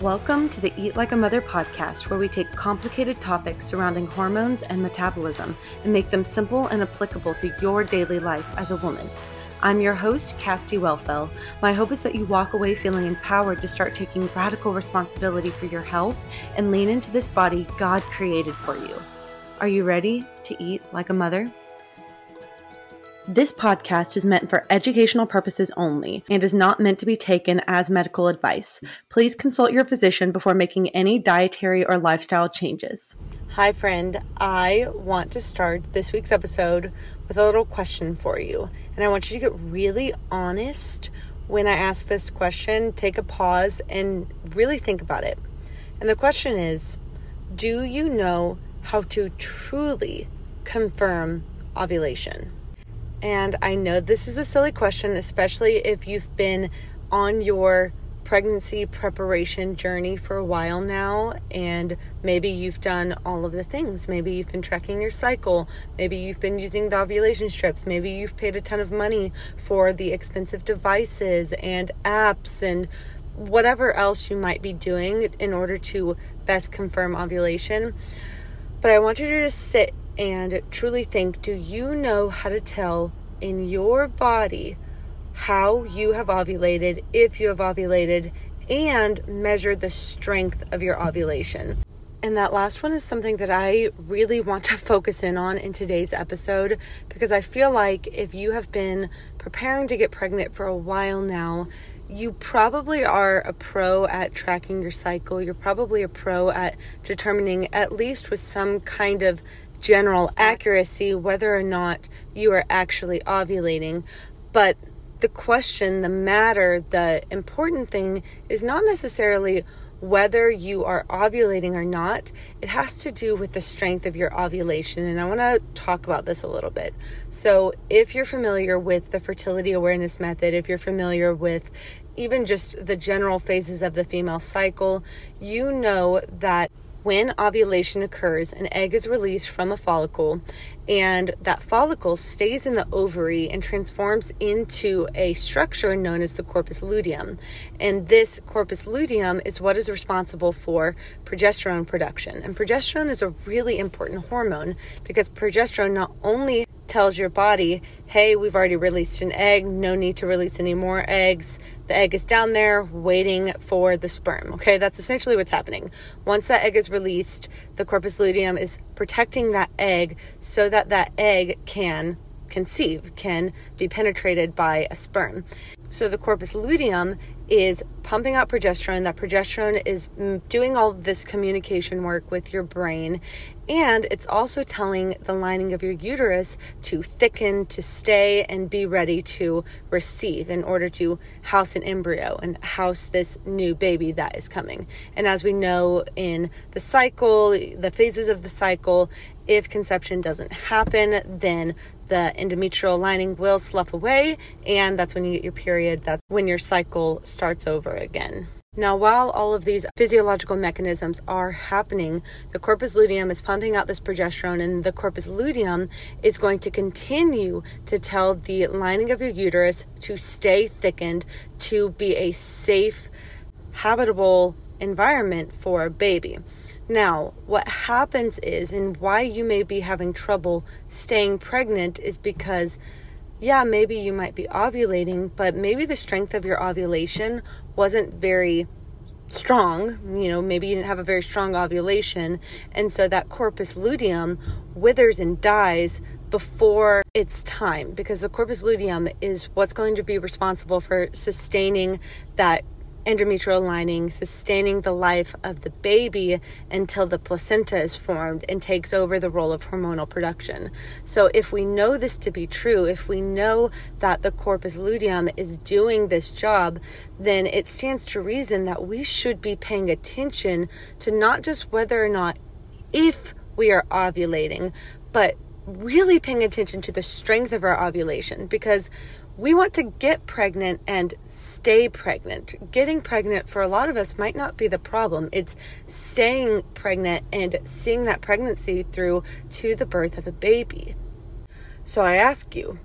Welcome to the Eat Like a Mother podcast, where we take complicated topics surrounding hormones and metabolism and make them simple and applicable to your daily life as a woman. I'm your host, Cassidy Woelfel. My hope is that you walk away feeling empowered to start taking radical responsibility for your health and lean into this body God created for you. Are you ready to eat like a mother? This podcast is meant for educational purposes only and is not meant to be taken as medical advice. Please consult your physician before making any dietary or lifestyle changes. Hi, friend. I want to start this week's episode with a little question for you. And I want you to get really honest when I ask this question. Take a pause and really think about it. And the question is, do you know how to truly confirm ovulation? And I know this is a silly question, especially if you've been on your pregnancy preparation journey for a while now, and maybe you've done all of the things. Maybe you've been tracking your cycle. Maybe you've been using the ovulation strips. Maybe you've paid a ton of money for the expensive devices and apps and whatever else you might be doing in order to best confirm ovulation. But I want you to just sit and truly think, do you know how to tell in your body how you have ovulated, if you have ovulated, and measure the strength of your ovulation? And that last one is something that I really want to focus in on in today's episode, because I feel like if you have been preparing to get pregnant for a while now, you probably are a pro at tracking your cycle. You're probably a pro at determining, at least with some kind of general accuracy, whether or not you are actually ovulating. But the question, the matter, the important thing is not necessarily whether you are ovulating or not. It has to do with the strength of your ovulation. And I want to talk about this a little bit. So if you're familiar with the fertility awareness method, if you're familiar with even just the general phases of the female cycle, you know that when ovulation occurs, an egg is released from a follicle, and that follicle stays in the ovary and transforms into a structure known as the corpus luteum. And this corpus luteum is what is responsible for progesterone production. And progesterone is a really important hormone, because progesterone not only tells your body, hey, we've already released an egg, no need to release any more eggs. The egg is down there waiting for the sperm. Okay, that's essentially what's happening. Once that egg is released, the corpus luteum is protecting that egg so that that egg can conceive, can be penetrated by a sperm. So the corpus luteum is pumping out progesterone. That progesterone is doing all this communication work with your brain, and it's also telling the lining of your uterus to thicken, to stay, and be ready to receive in order to house an embryo and house this new baby that is coming. And as we know in the cycle, the phases of the cycle, if conception doesn't happen, then the endometrial lining will slough away, and that's when you get your period. That's when your cycle starts over again. Now, while all of these physiological mechanisms are happening, the corpus luteum is pumping out this progesterone, and the corpus luteum is going to continue to tell the lining of your uterus to stay thickened, to be a safe, habitable environment for a baby. Now, what happens is, and why you may be having trouble staying pregnant, is because, yeah, maybe you might be ovulating, but maybe the strength of your ovulation wasn't very strong. You know, maybe you didn't have a very strong ovulation. And so that corpus luteum withers and dies before it's time, because the corpus luteum is what's going to be responsible for sustaining that endometrial lining, sustaining the life of the baby until the placenta is formed and takes over the role of hormonal production. So if we know this to be true, if we know that the corpus luteum is doing this job, then it stands to reason that we should be paying attention to not just whether or not if we are ovulating, but really paying attention to the strength of our ovulation, because we want to get pregnant and stay pregnant. Getting pregnant for a lot of us might not be the problem. It's staying pregnant and seeing that pregnancy through to the birth of a baby. So I ask you,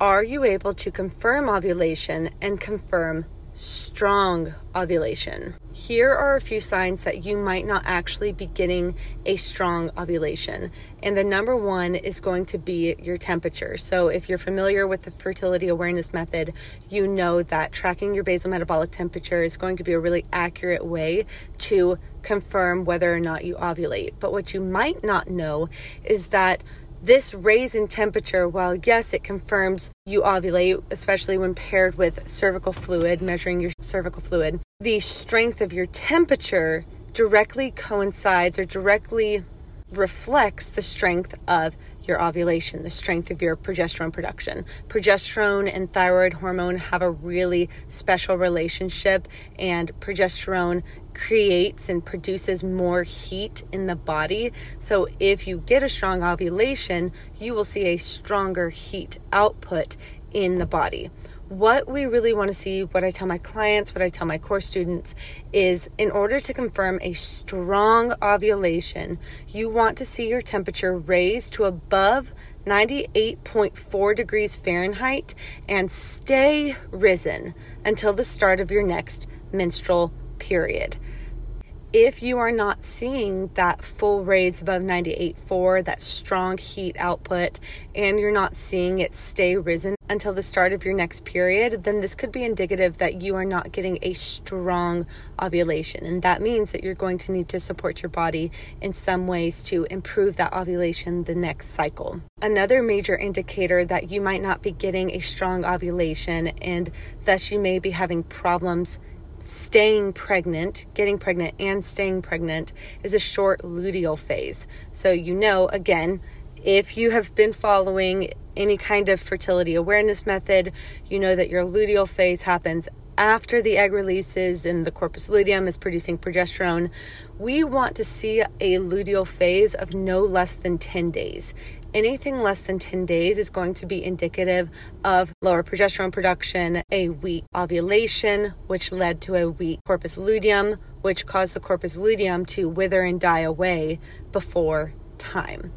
are you able to confirm ovulation and confirm strong ovulation. Here are a few signs that you might not actually be getting a strong ovulation. And the number one is going to be your temperature. So if you're familiar with the fertility awareness method, you know that tracking your basal metabolic temperature is going to be a really accurate way to confirm whether or not you ovulate. But what you might not know is that this raise in temperature, while yes, it confirms you ovulate, especially when paired with cervical fluid, measuring your cervical fluid, the strength of your temperature directly coincides or directly reflects the strength of your ovulation, the strength of your progesterone production. Progesterone and thyroid hormone have a really special relationship, and progesterone creates and produces more heat in the body. So if you get a strong ovulation, you will see a stronger heat output in the body. What we really want to see, what I tell my clients, what I tell my course students, is in order to confirm a strong ovulation, you want to see your temperature raised to above 98.4 degrees Fahrenheit and stay risen until the start of your next menstrual period. If you are not seeing that full raise above 98.4, that strong heat output, and you're not seeing it stay risen until the start of your next period, then this could be indicative that you are not getting a strong ovulation. And that means that you're going to need to support your body in some ways to improve that ovulation the next cycle. Another major indicator that you might not be getting a strong ovulation, and thus you may be having problems staying pregnant, getting pregnant and staying pregnant, is a short luteal phase. So you know, again, if you have been following any kind of fertility awareness method, you know that your luteal phase happens after the egg releases and the corpus luteum is producing progesterone. We want to see a luteal phase of no less than 10 days. Anything less than 10 days is going to be indicative of lower progesterone production, a weak ovulation, which led to a weak corpus luteum, which caused the corpus luteum to wither and die away before time.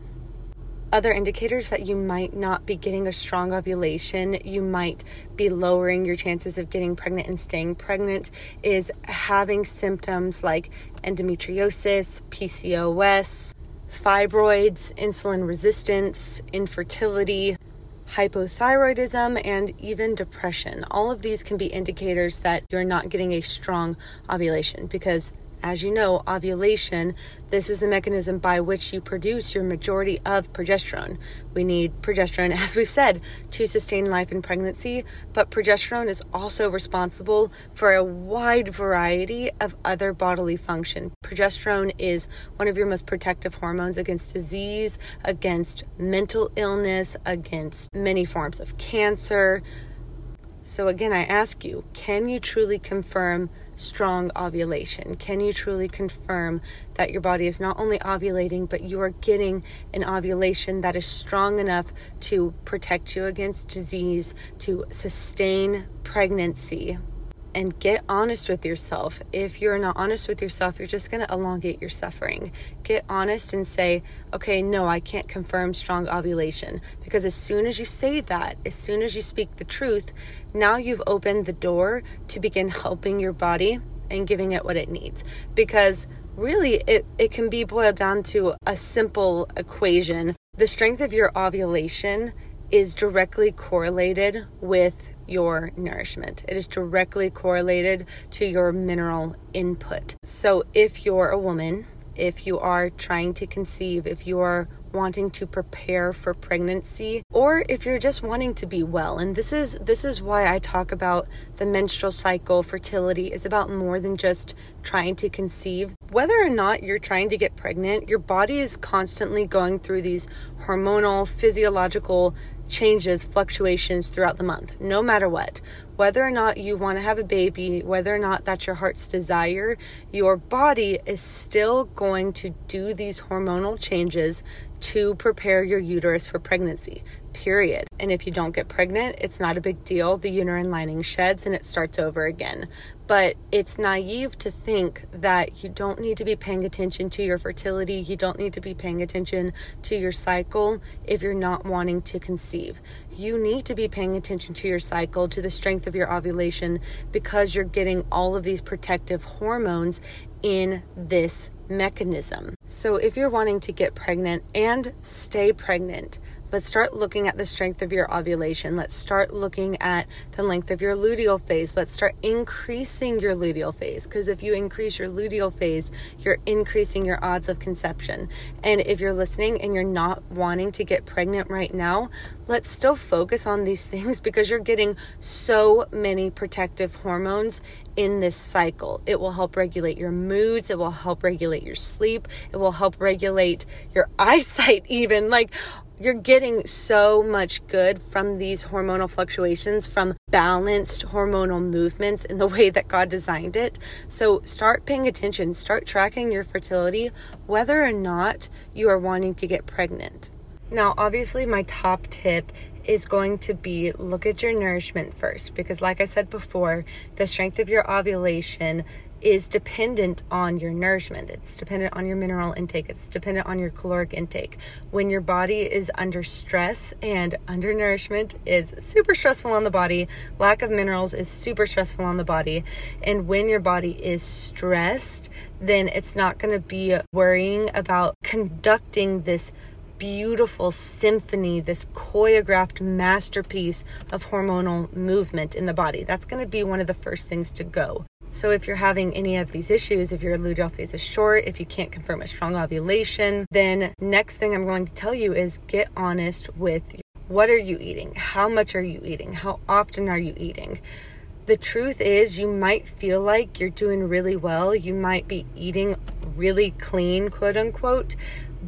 Other indicators that you might not be getting a strong ovulation, you might be lowering your chances of getting pregnant and staying pregnant, is having symptoms like endometriosis, PCOS, fibroids, insulin resistance, infertility, hypothyroidism, and even depression. All of these can be indicators that you're not getting a strong ovulation because, as you know, ovulation, this is the mechanism by which you produce your majority of progesterone. We need progesterone, as we've said, to sustain life in pregnancy, but progesterone is also responsible for a wide variety of other bodily function. Progesterone is one of your most protective hormones against disease, against mental illness, against many forms of cancer. So again, I ask you, can you truly confirm strong ovulation? Can you truly confirm that your body is not only ovulating, but you are getting an ovulation that is strong enough to protect you against disease, to sustain pregnancy? And get honest with yourself. If you're not honest with yourself, you're just going to elongate your suffering. Get honest and say, okay, no, I can't confirm strong ovulation. Because as soon as you say that, as soon as you speak the truth, now you've opened the door to begin helping your body and giving it what it needs. Because really, it can be boiled down to a simple equation. The strength of your ovulation is directly correlated with your nourishment. It is directly correlated to your mineral input. So if you're a woman, if you are trying to conceive, if you are wanting to prepare for pregnancy, or if you're just wanting to be well, and this is why I talk about the menstrual cycle, fertility is about more than just trying to conceive. Whether or not you're trying to get pregnant, your body is constantly going through these hormonal, physiological changes, fluctuations throughout the month, no matter what. Whether or not you want to have a baby, whether or not that's your heart's desire, your body is still going to do these hormonal changes to prepare your uterus for pregnancy. period. And if you don't get pregnant, it's not a big deal. The uterine lining sheds and it starts over again. But it's naive to think that you don't need to be paying attention to your fertility. You don't need to be paying attention to your cycle if you're not wanting to conceive. You need to be paying attention to your cycle, to the strength of your ovulation, because you're getting all of these protective hormones in this mechanism. So if you're wanting to get pregnant and stay pregnant, let's start looking at the strength of your ovulation. Let's start looking at the length of your luteal phase. Let's start increasing your luteal phase, because if you increase your luteal phase, you're increasing your odds of conception. And if you're listening and you're not wanting to get pregnant right now, let's still focus on these things, because you're getting so many protective hormones in this cycle. It will help regulate your moods. It will help regulate your sleep. It will help regulate your eyesight even. Like, you're getting so much good from these hormonal fluctuations, from balanced hormonal movements in the way that God designed it. So start paying attention, start tracking your fertility, whether or not you are wanting to get pregnant. Now, obviously my top tip is going to be look at your nourishment first, because like I said before, the strength of your ovulation is dependent on your nourishment. It's dependent on your mineral intake. It's dependent on your caloric intake. When your body is under stress, and undernourishment is super stressful on the body, lack of minerals is super stressful on the body. And when your body is stressed, then it's not going to be worrying about conducting this beautiful symphony, this choreographed masterpiece of hormonal movement in the body. That's going to be one of the first things to go. So if you're having any of these issues, if your luteal phase is short, if you can't confirm a strong ovulation, then next thing I'm going to tell you is get honest with what are you eating? How much are you eating? How often are you eating? The truth is, you might feel like you're doing really well. You might be eating really clean, quote unquote,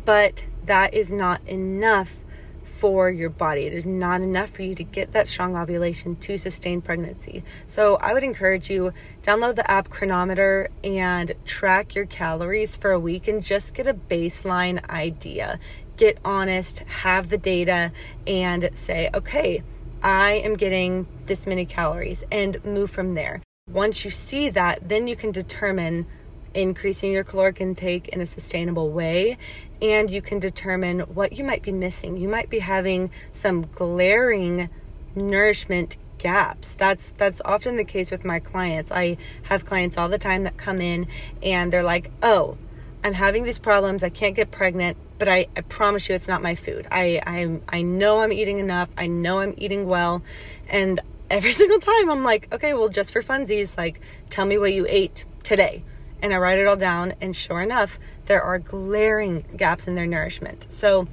but that is not enough for your body. It is not enough for you to get that strong ovulation to sustain pregnancy. So I would encourage you, download the app Chronometer and track your calories for a week and just get a baseline idea. Get honest, have the data, and say, okay, I am getting this many calories, and move from there. Once you see that, then you can determine increasing your caloric intake in a sustainable way, and you can determine what you might be missing. You might be having some glaring nourishment gaps. That's often the case with my clients. I have clients all the time that come in and they're like, oh, I'm having these problems. I can't get pregnant, but I promise you it's not my food. I know I'm eating enough. I know I'm eating well. And every single time I'm like, okay, well, just for funsies, like, tell me what you ate today. And I write it all down, and sure enough, there are glaring gaps in their nourishment. So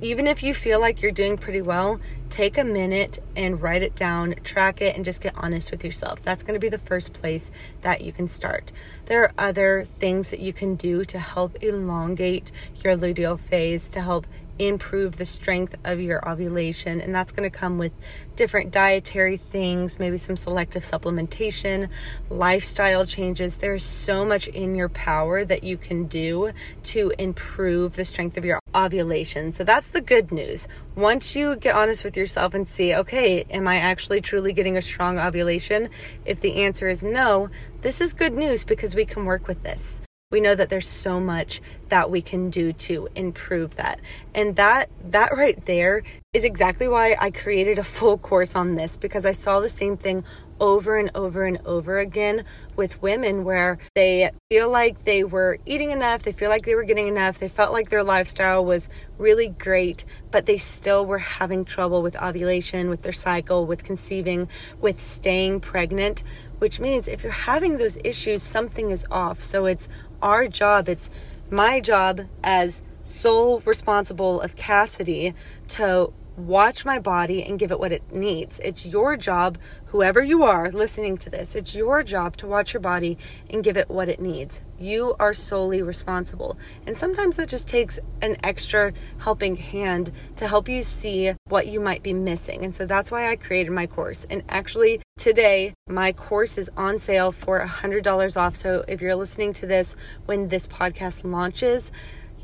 even if you feel like you're doing pretty well, take a minute and write it down, track it, and just get honest with yourself. That's going to be the first place that you can start. There are other things that you can do to help elongate your luteal phase, to help improve the strength of your ovulation, and that's going to come with different dietary things, maybe some selective supplementation, lifestyle changes. There's so much in your power that you can do to improve the strength of your ovulation. So that's the good news. Once you get honest with yourself and see, okay, am I actually truly getting a strong ovulation? If the answer is no, this is good news, because we can work with this. We know that there's so much that we can do to improve that. And that right there is exactly why I created a full course on this, because I saw the same thing over and over and over again with women where they feel like they were eating enough, they feel like they were getting enough, they felt like their lifestyle was really great, but they still were having trouble with ovulation, with their cycle, with conceiving, with staying pregnant, which means if you're having those issues, something is off. So it's our job, it's my job as sole responsible of Cassidy to watch my body and give it what it needs. It's your job, whoever you are listening to this, it's your job to watch your body and give it what it needs. You are solely responsible. And sometimes that just takes an extra helping hand to help you see what you might be missing. And so that's why I created my course. And actually today, my course is on sale for $100 off. So if you're listening to this when this podcast launches,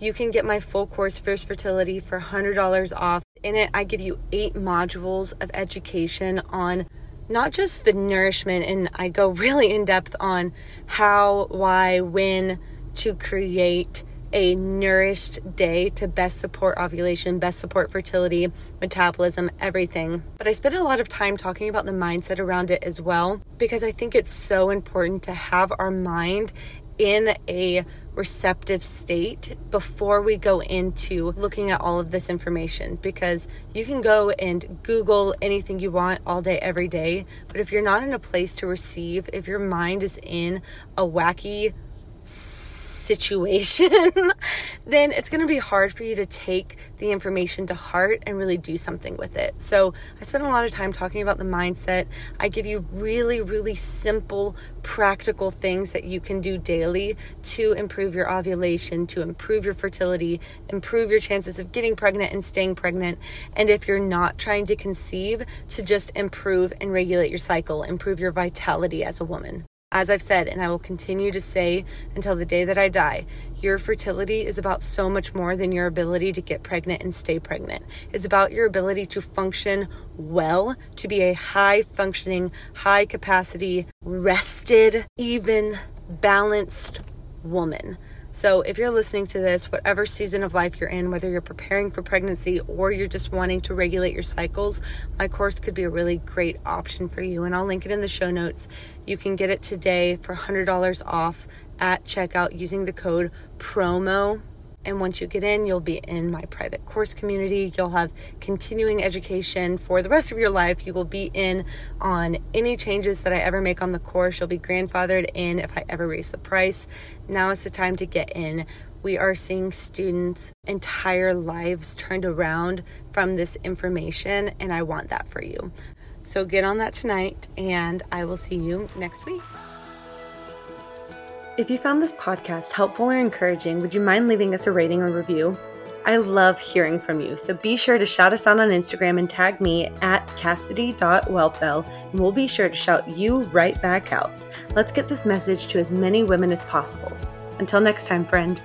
you can get my full course, Fierce Fertility, for $100 off. in it, I give you 8 modules of education on not just the nourishment, and I go really in depth on how, why, when to create a nourished day to best support ovulation, best support fertility, metabolism, everything. But I spend a lot of time talking about the mindset around it as well, because I think it's so important to have our mind in a receptive state before we go into looking at all of this information, because you can go and Google anything you want all day, every day. But if you're not in a place to receive, if your mind is in a wacky situation, then it's going to be hard for you to take the information to heart and really do something with it. So I spend a lot of time talking about the mindset. I give you really, really simple, practical things that you can do daily to improve your ovulation, to improve your fertility, improve your chances of getting pregnant and staying pregnant. And if you're not trying to conceive, to just improve and regulate your cycle, improve your vitality as a woman. As I've said, and I will continue to say until the day that I die, your fertility is about so much more than your ability to get pregnant and stay pregnant. It's about your ability to function well, to be a high functioning, high capacity, rested, even balanced woman. So if you're listening to this, whatever season of life you're in, whether you're preparing for pregnancy or you're just wanting to regulate your cycles, my course could be a really great option for you. And I'll link it in the show notes. You can get it today for $100 off at checkout using the code PROMO. And once you get in, you'll be in my private course community. You'll have continuing education for the rest of your life. You will be in on any changes that I ever make on the course. You'll be grandfathered in if I ever raise the price. Now is the time to get in. We are seeing students' entire lives turned around from this information, and I want that for you. So get on that tonight, and I will see you next week. If you found this podcast helpful or encouraging, would you mind leaving us a rating or review? I love hearing from you, so be sure to shout us out on Instagram and tag me at Cassidy.Woelfel, and we'll be sure to shout you right back out. Let's get this message to as many women as possible. Until next time, friend.